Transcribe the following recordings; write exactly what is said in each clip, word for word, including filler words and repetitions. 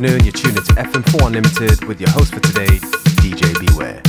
afternoon. You're tuned into F M four Unlimited with your host for today, D J B-Ware.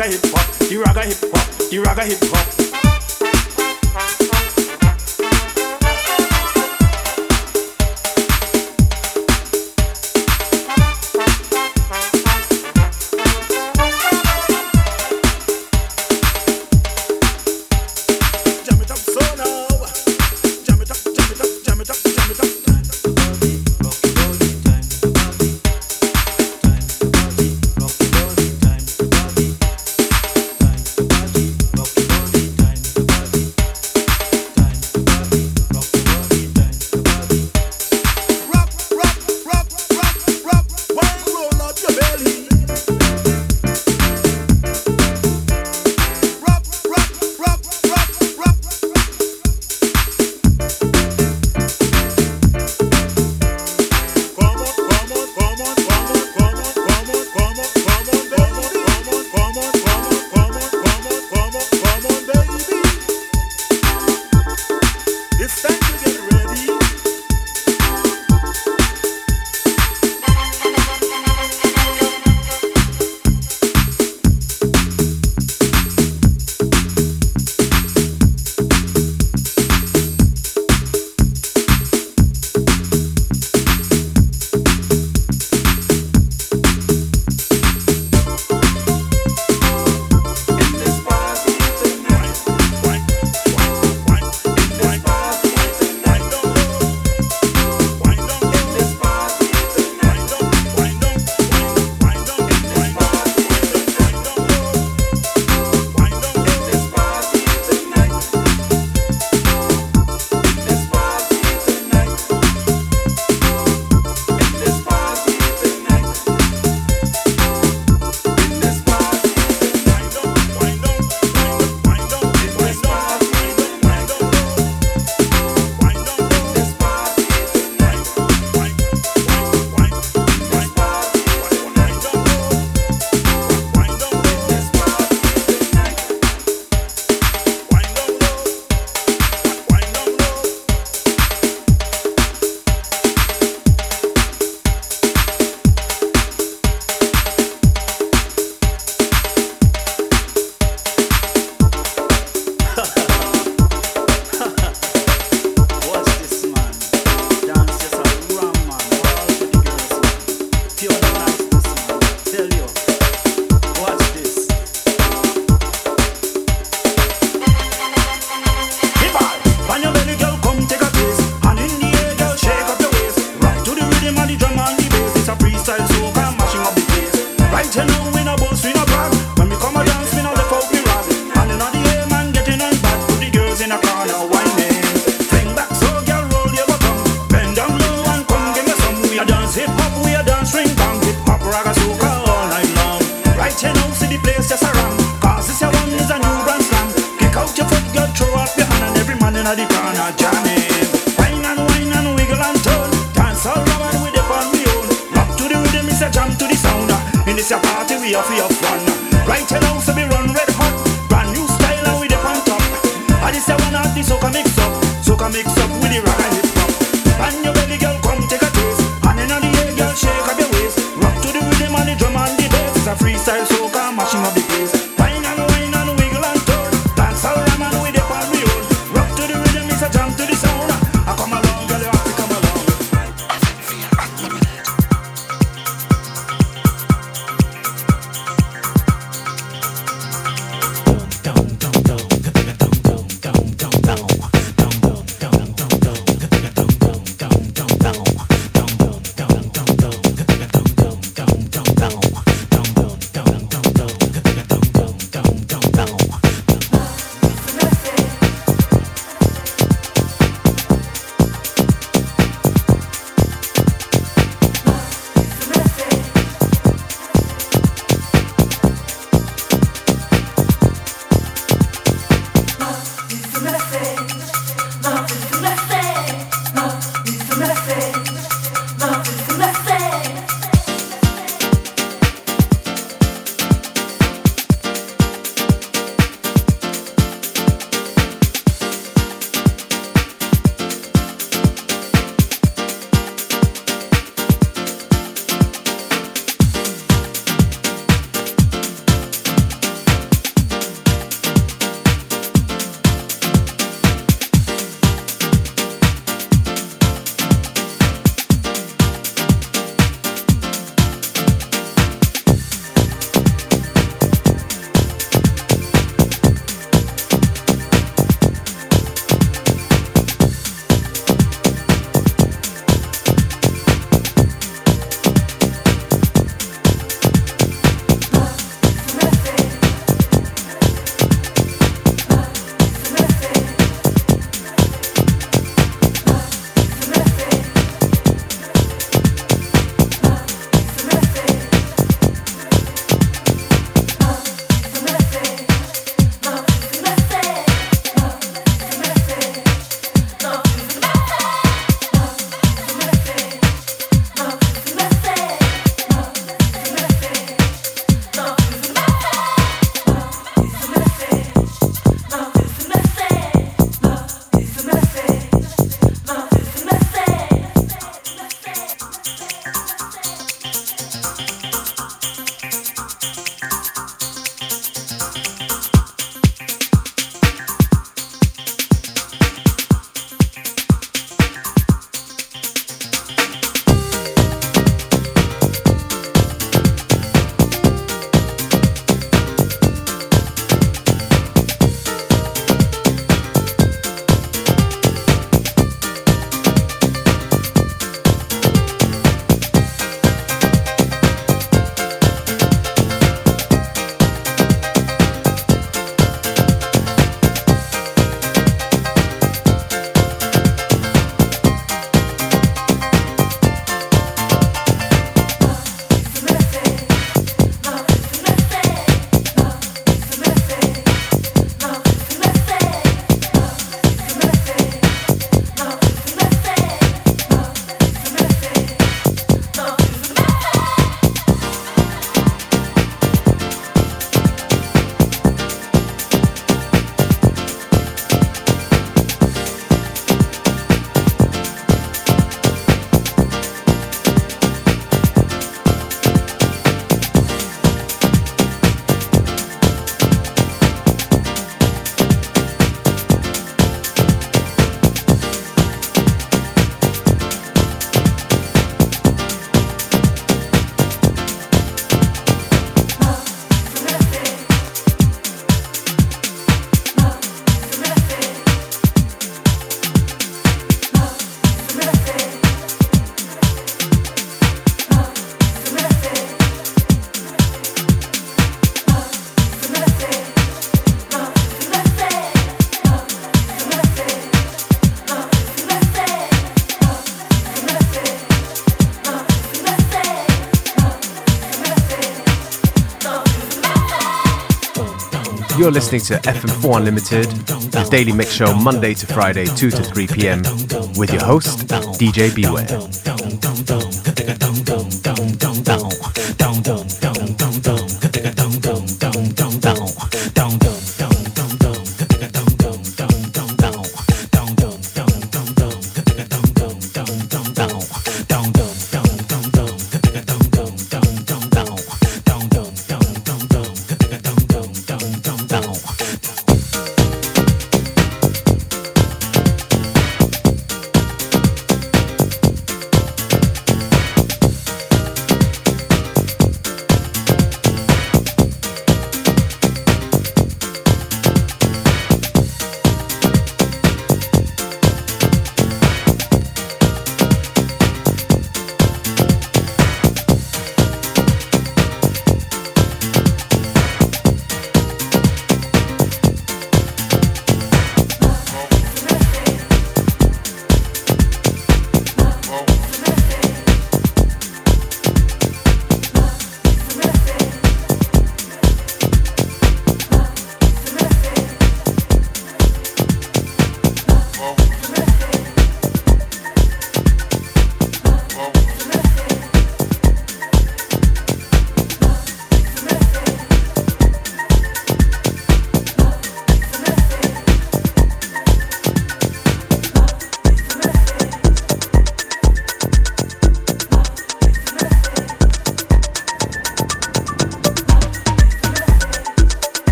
raga hip hop, the raga hip hop, the raga hip hop. Don't, don't, don't. You're listening to F M four Unlimited, the daily mix show Monday to Friday, two to three p.m. with your host, D J B-Ware.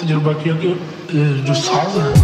تجربة كي جو صعبة.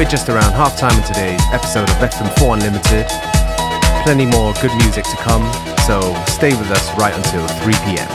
We're just around half-time in today's episode of F M four Unlimited. Plenty more good music to come, so stay with us right until three p.m.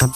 Up,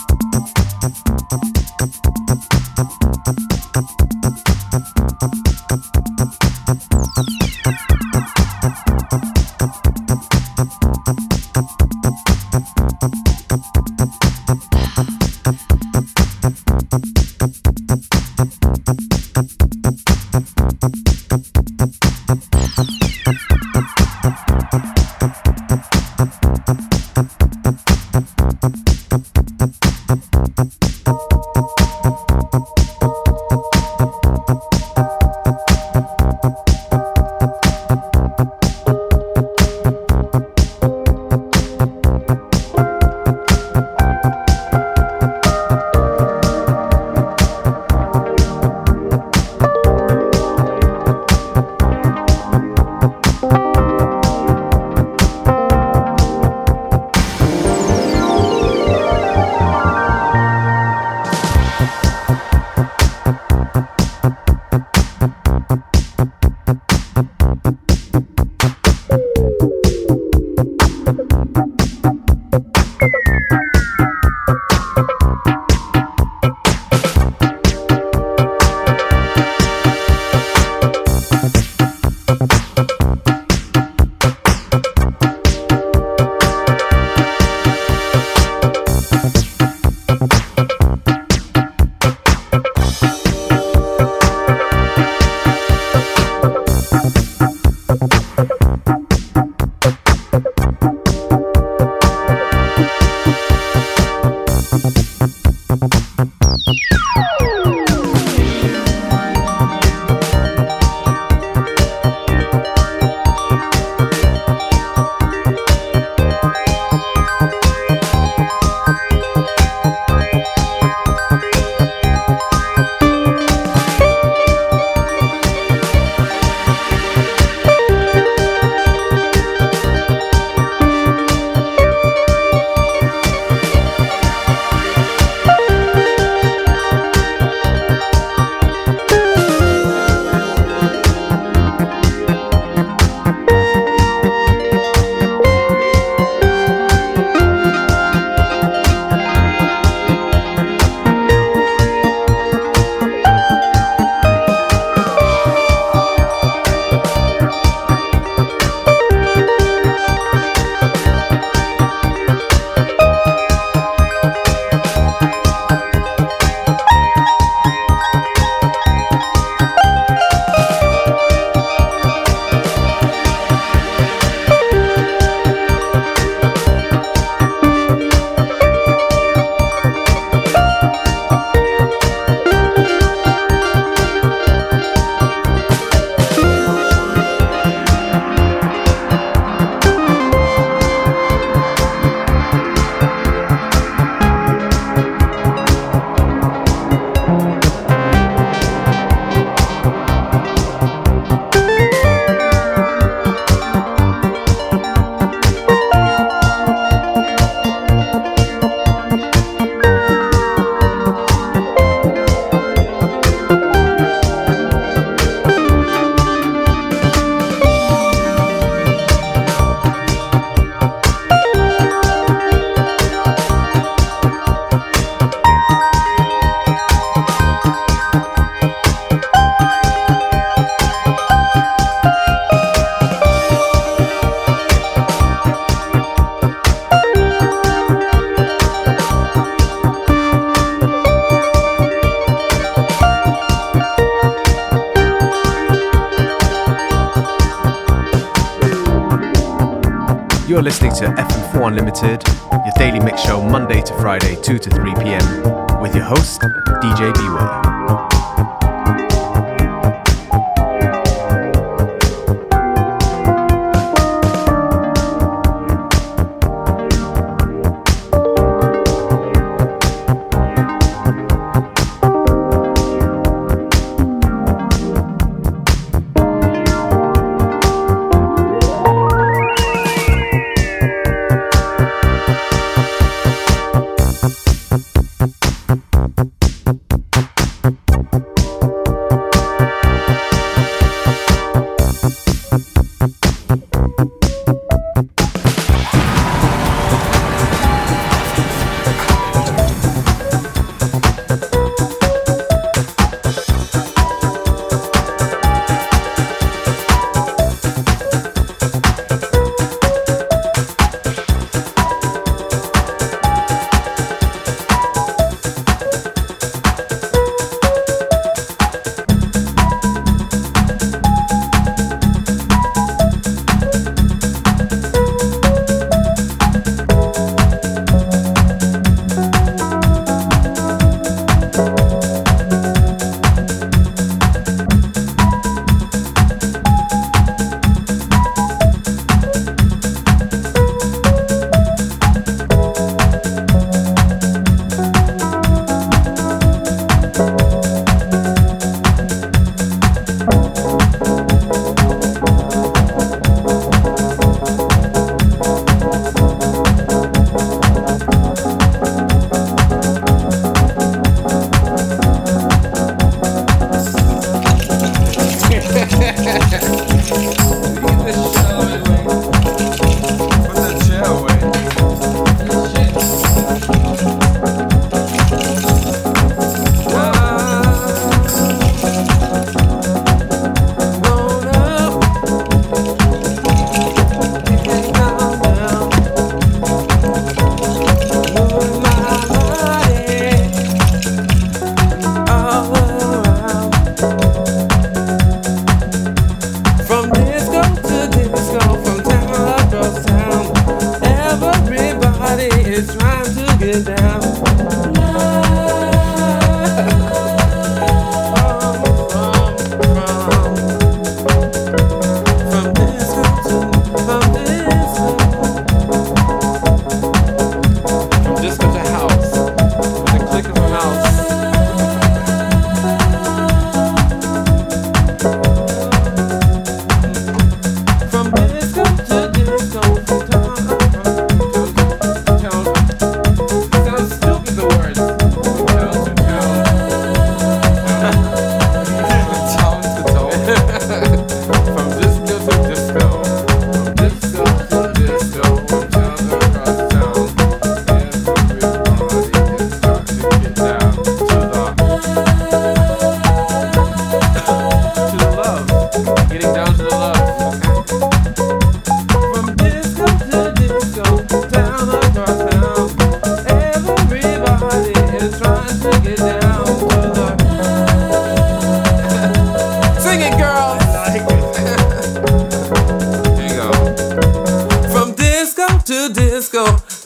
You're listening to F M four Unlimited, your daily mix show Monday to Friday, two to three p.m. with your host, D J B-Ware.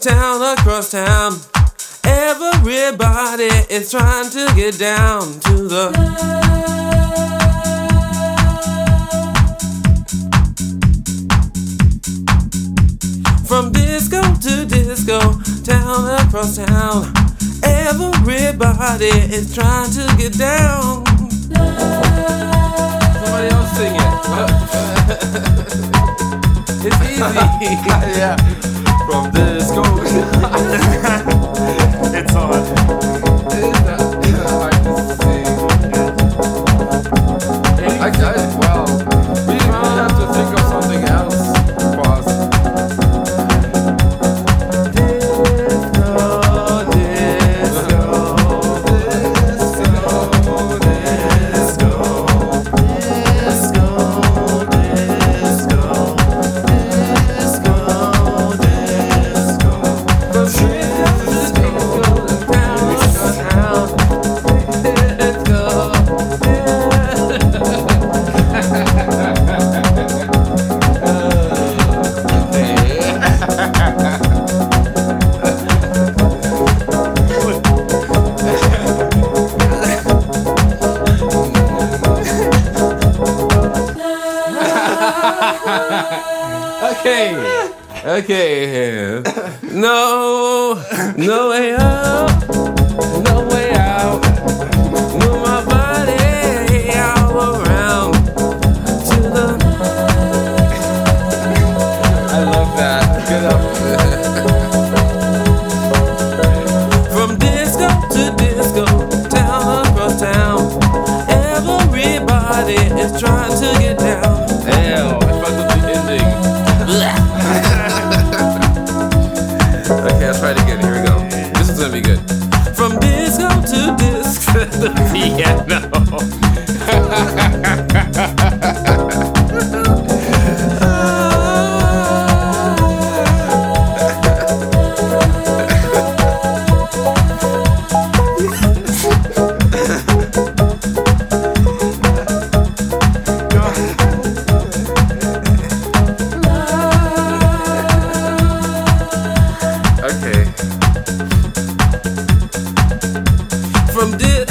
town, across town. Everybody is trying to get down to the love. From disco to disco, town across town. Everybody is trying to get down. Love. Somebody else sing it. It's easy. Yeah. From disco it's hard. Okay, no, no way out, no way out, move my body all around to the... I love that, get up. From disco to disco, town across town, everybody is trying to get down. Damn, I fucked up the ending. Try it again, here we go. This is gonna be good. From disco to disco to the piano. From this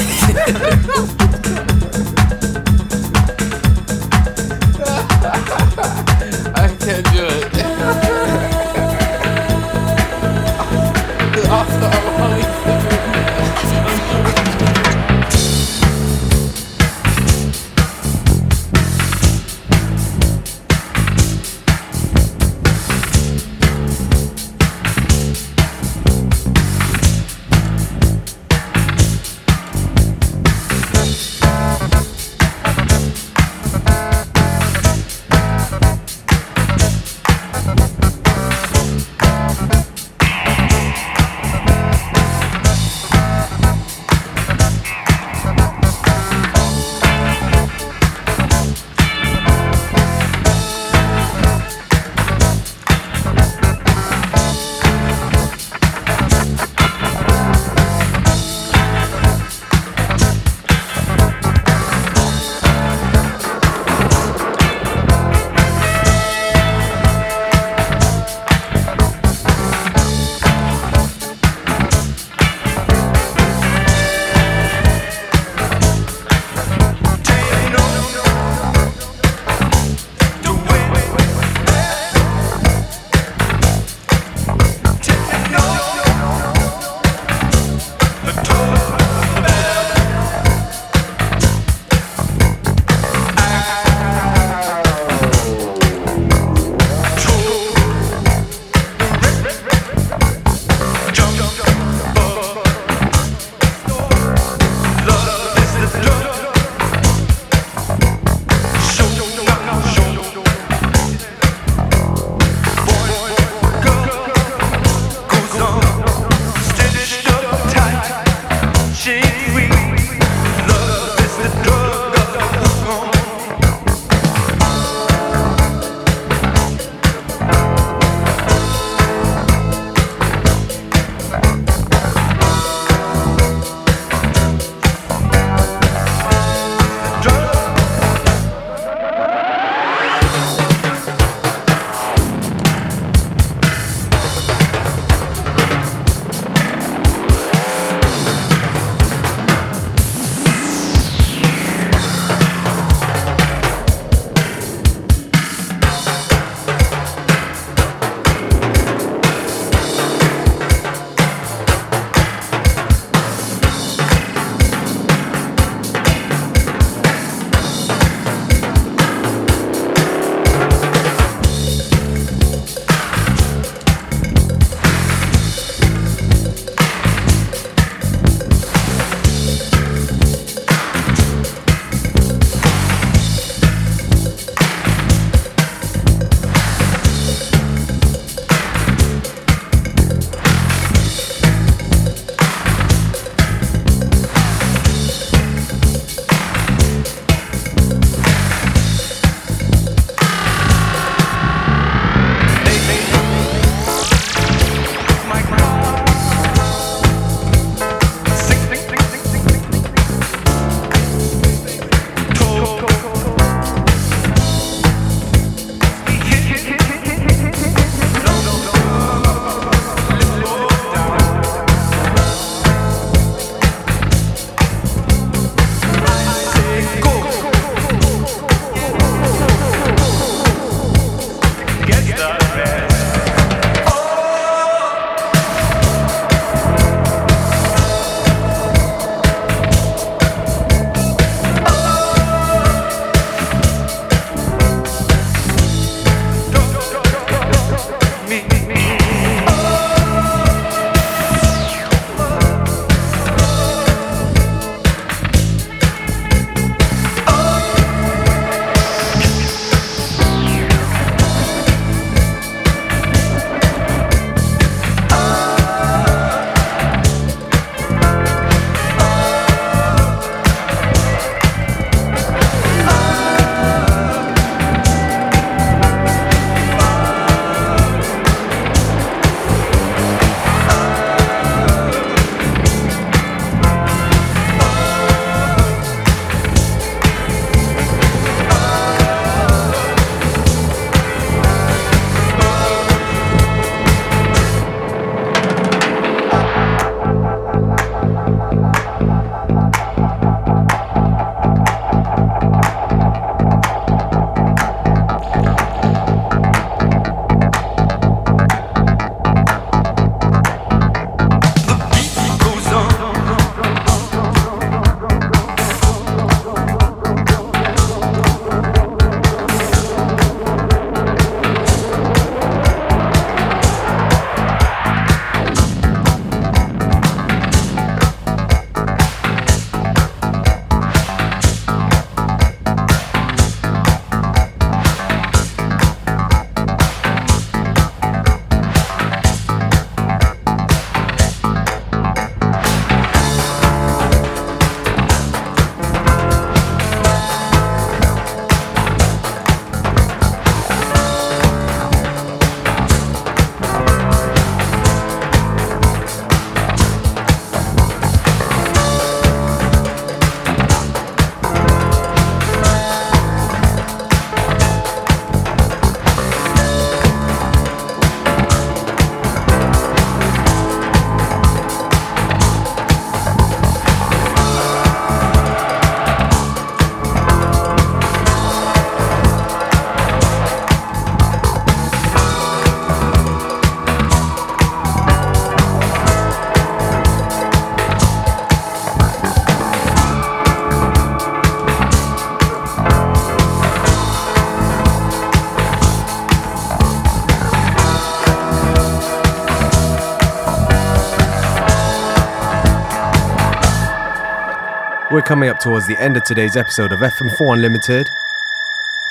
We're coming up towards the end of today's episode of F M four Unlimited.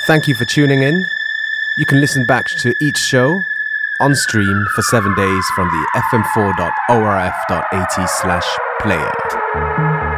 Thank you for tuning in. You can listen back to each show on stream for seven days from the f m four dot o r f dot a t slash player.